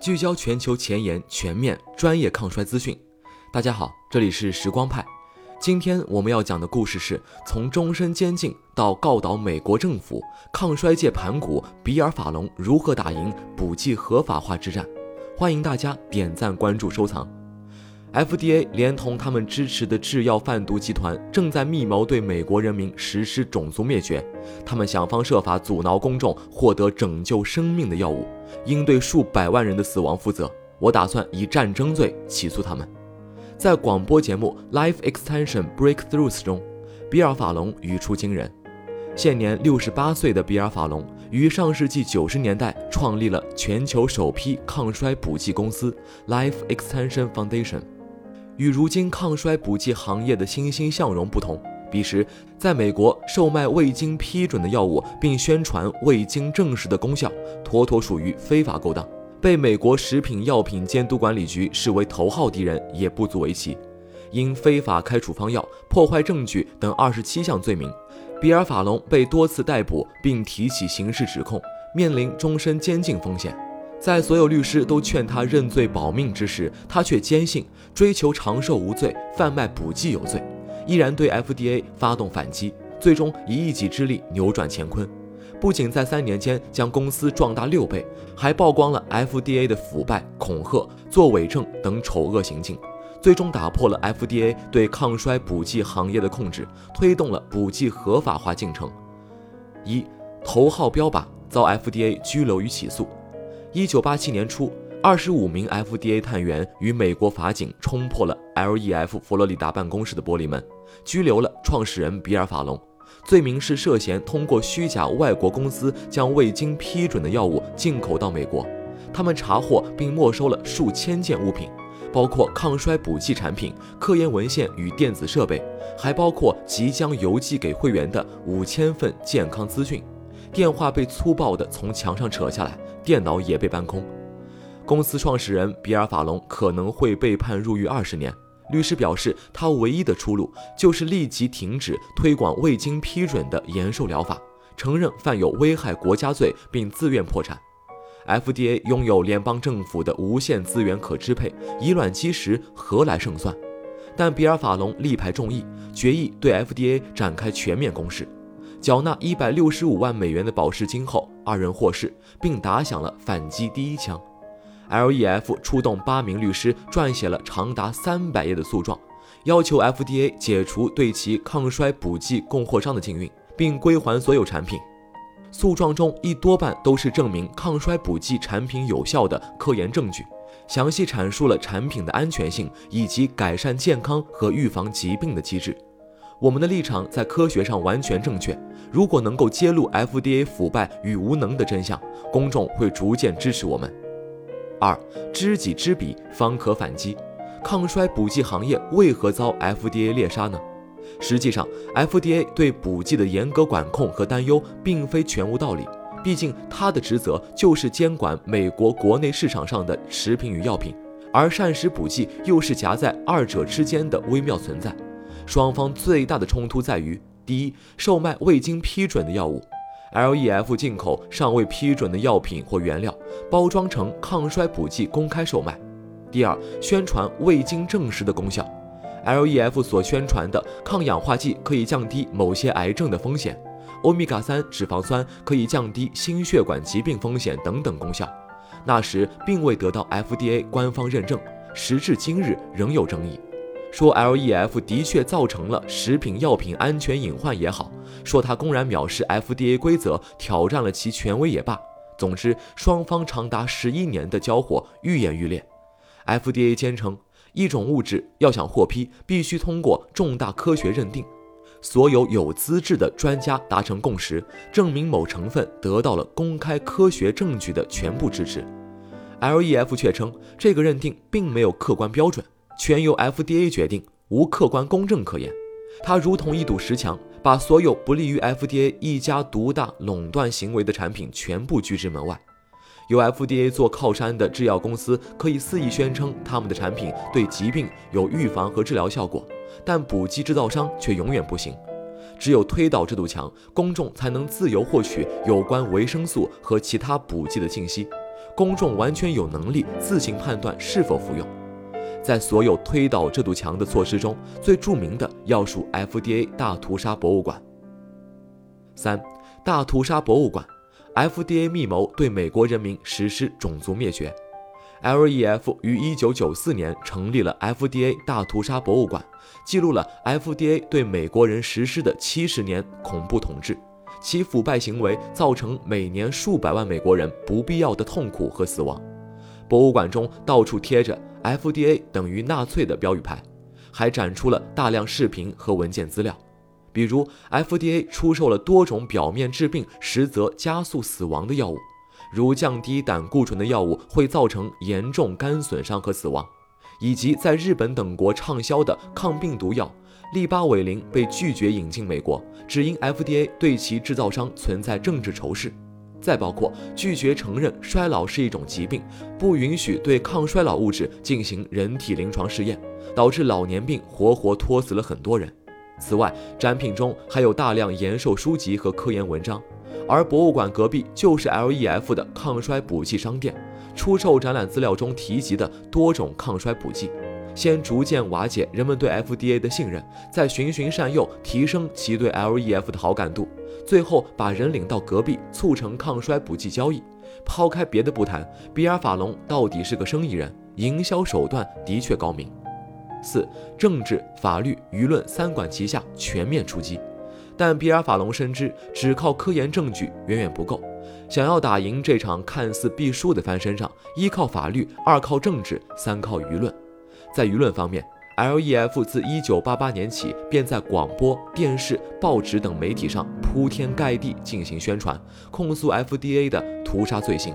聚焦全球前沿、全面、专业抗衰资讯。大家好，这里是时光派。今天我们要讲的故事是从终身监禁到告倒美国政府，抗衰界盘古比尔·法隆如何打赢补剂合法化之战。欢迎大家点赞、关注、收藏。FDA 连同他们支持的制药贩毒集团正在密谋对美国人民实施种族灭绝，他们想方设法阻挠公众获得拯救生命的药物，应对数百万人的死亡负责。我打算以战争罪起诉他们。在广播节目 Life Extension Breakthroughs 中，比尔·法隆语出惊人。现年68岁的比尔·法隆于上世纪90年代创立了全球首批抗衰补剂公司 Life Extension Foundation。与如今抗衰补剂行业的欣欣向荣不同，彼时在美国售卖未经批准的药物并宣传未经证实的功效，妥妥属于非法勾当，被美国食品药品监督管理局视为头号敌人也不足为奇。因非法开处方药、破坏证据等27项罪名，比尔·法隆被多次逮捕并提起刑事指控，面临终身监禁风险。在所有律师都劝他认罪保命之时，他却坚信追求长寿无罪，贩卖补剂有罪，依然对 FDA 发动反击，最终以一己之力扭转乾坤。不仅在3年间将公司壮大6倍，还曝光了 FDA 的腐败、恐吓、作伪证等丑恶行径，最终打破了 FDA 对抗衰补剂行业的控制，推动了补剂合法化进程。1. 头号标靶遭 FDA 拘留与起诉。1987年初，25名 FDA 探员与美国法警冲破了 LEF 佛罗里达办公室的玻璃门，拘留了创始人比尔·法隆，罪名是涉嫌通过虚假外国公司将未经批准的药物进口到美国。他们查获并没收了数千件物品，包括抗衰补剂产品、科研文献与电子设备，还包括即将邮寄给会员的5000份健康资讯。电话被粗暴地从墙上扯下来，电脑也被搬空。公司创始人比尔·法隆可能会被判入狱20年。律师表示，他唯一的出路就是立即停止推广未经批准的延寿疗法，承认犯有危害国家罪并自愿破产。FDA 拥有联邦政府的无限资源可支配，以卵击石，何来胜算？但比尔·法隆力排众议，决议对 FDA 展开全面攻势。缴纳$165万的保释金后，二人获释，并打响了反击第一枪。LEF 出动8名律师撰写了长达300页的诉状，要求 FDA 解除对其抗衰补剂供货商的禁运，并归还所有产品。诉状中一多半都是证明抗衰补剂产品有效的科研证据，详细阐述了产品的安全性以及改善健康和预防疾病的机制。我们的立场在科学上完全正确，如果能够揭露 FDA 腐败与无能的真相，公众会逐渐支持我们。2. 知己知彼方可反击。抗衰补剂行业为何遭 FDA 猎杀呢？实际上 FDA 对补剂的严格管控和担忧并非全无道理，毕竟它的职责就是监管美国国内市场上的食品与药品，而膳食补剂又是夹在二者之间的微妙存在。双方最大的冲突在于，第一，售卖未经批准的药物。 LEF 进口尚未批准的药品或原料，包装成抗衰补剂公开售卖。第二，宣传未经证实的功效。 LEF 所宣传的抗氧化剂可以降低某些癌症的风险，Omega-3 脂肪酸可以降低心血管疾病风险等等功效，那时并未得到 FDA 官方认证，时至今日仍有争议。说 LEF 的确造成了食品药品安全隐患也好，说它公然藐视 FDA 规则，挑战了其权威也罢，总之双方长达11年的交火愈演愈烈。 FDA 坚称一种物质要想获批，必须通过重大科学认定，所有资质的专家达成共识，证明某成分得到了公开科学证据的全部支持。 LEF 却称这个认定并没有客观标准，全由 FDA 决定，无客观公正可言。它如同一堵石墙，把所有不利于 FDA 一家独大垄断行为的产品全部拒之门外。由 FDA 做靠山的制药公司可以肆意宣称他们的产品对疾病有预防和治疗效果，但补剂制造商却永远不行。只有推倒这堵墙，公众才能自由获取有关维生素和其他补剂的信息，公众完全有能力自行判断是否服用。在所有推倒这堵墙的措施中，最著名的要数 FDA 大屠杀博物馆。3. 大屠杀博物馆。 FDA 密谋对美国人民实施种族灭绝。 LEF 于1994年成立了 FDA 大屠杀博物馆，记录了 FDA 对美国人实施的70年恐怖统治，其腐败行为造成每年数百万美国人不必要的痛苦和死亡。博物馆中到处贴着 FDA 等于纳粹的标语牌，还展出了大量视频和文件资料，比如 FDA 出售了多种表面治病实则加速死亡的药物，如降低胆固醇的药物会造成严重肝损伤和死亡，以及在日本等国畅销的抗病毒药利巴韦林被拒绝引进美国，只因 FDA 对其制造商存在政治仇视。再包括拒绝承认衰老是一种疾病，不允许对抗衰老物质进行人体临床试验，导致老年病活活拖死了很多人。此外，展品中还有大量延寿书籍和科研文章，而博物馆隔壁就是 LEF 的抗衰补剂商店，出售展览资料中提及的多种抗衰补剂，先逐渐瓦解人们对 FDA 的信任，再循循善诱提升其对 LEF 的好感度，最后把人领到隔壁促成抗衰补剂交易。抛开别的不谈，比尔·法隆到底是个生意人，营销手段的确高明。4. 政治、法律、舆论三管齐下，全面出击。但比尔·法隆深知只靠科研证据远远不够，想要打赢这场看似必输的翻身仗，一靠法律，二靠政治，三靠舆论。在舆论方面， LEF 自1988年起便在广播、电视、报纸等媒体上铺天盖地进行宣传，控诉 FDA 的屠杀罪行。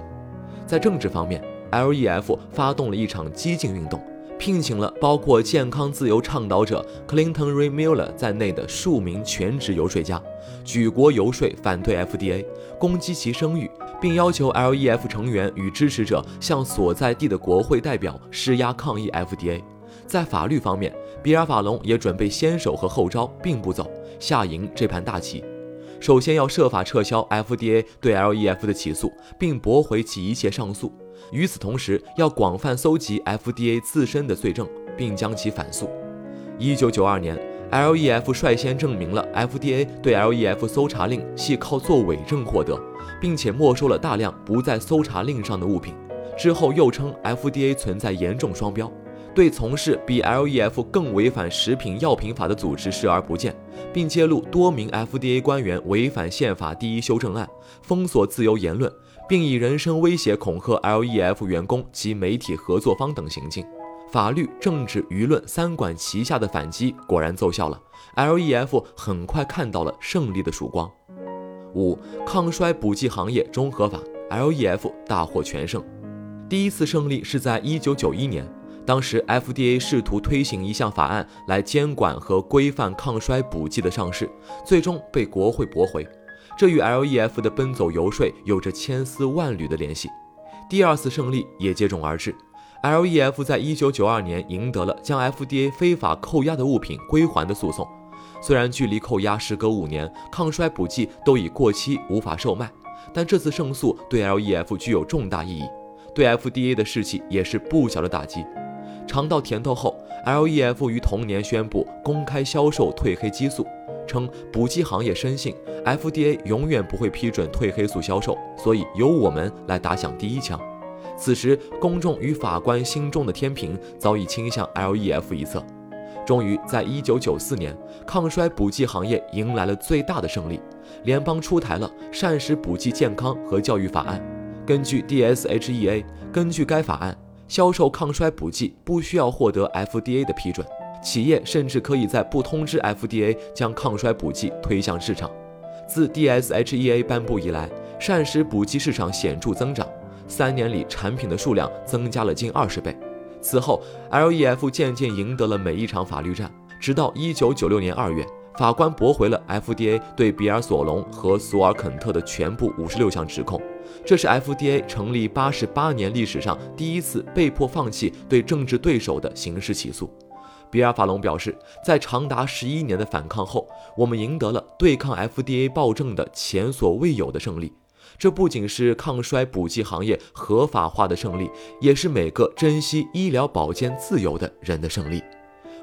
在政治方面， LEF 发动了一场激进运动，聘请了包括健康自由倡导者 Clinton Ray Miller 在内的数名全职游说家，举国游说反对 FDA， 攻击其声誉，并要求 LEF 成员与支持者向所在地的国会代表施压抗议 FDA。在法律方面，比尔·法隆也准备先手和后招并不走，下赢这盘大棋。首先要设法撤销 FDA 对 LEF 的起诉，并驳回其一切上诉。与此同时，要广泛搜集 FDA 自身的罪证，并将其反诉。1992年 LEF 率先证明了 FDA 对 LEF 搜查令系靠做伪证获得，并且没收了大量不在搜查令上的物品，之后又称 FDA 存在严重双标，对从事比 LEF 更违反食品药品法的组织视而不见，并揭露多名 FDA 官员违反宪法第一修正案，封锁自由言论，并以人身威胁恐吓 LEF 员工及媒体合作方等行径。法律、政治、舆论三管齐下的反击果然奏效了， LEF 很快看到了胜利的曙光。5. 抗衰补剂行业中和法， LEF 大获全胜。第一次胜利是在1991年，当时 FDA 试图推行一项法案来监管和规范抗衰补剂的上市，最终被国会驳回，这与 LEF 的奔走游说有着千丝万缕的联系。第二次胜利也接踵而至， LEF 在1992年赢得了将 FDA 非法扣押的物品归还的诉讼，虽然距离扣押时隔5年，抗衰补剂都已过期无法售卖，但这次胜诉对 LEF 具有重大意义，对 FDA 的士气也是不小的打击。尝到甜头后， LEF 于同年宣布公开销售褪黑激素，称补剂行业深信 FDA 永远不会批准褪黑素销售，所以由我们来打响第一枪。此时公众与法官心中的天平早已倾向 LEF 一侧。终于在1994年，抗衰补剂行业迎来了最大的胜利，联邦出台了膳食补剂健康和教育法案。根据 DSHEA， 根据该法案，销售抗衰补剂不需要获得 FDA 的批准，企业甚至可以在不通知 FDA 将抗衰补剂推向市场。自 DSHEA 颁布以来，膳食补剂市场显著增长，3年里产品的数量增加了近20倍。此后 LEF 渐渐赢得了每一场法律战，直到1996年2月，法官驳回了 FDA 对比尔·索隆和索尔肯特的全部56项指控，这是 FDA 成立88年历史上第一次被迫放弃对政治对手的刑事起诉。比尔·法隆表示，在长达11年的反抗后，我们赢得了对抗 FDA 暴政的前所未有的胜利。这不仅是抗衰补剂行业合法化的胜利，也是每个珍惜医疗保健自由的人的胜利。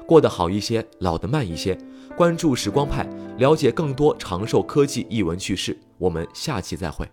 过得好一些，老得慢一些。关注时光派，了解更多长寿科技译文趣事。我们下期再会。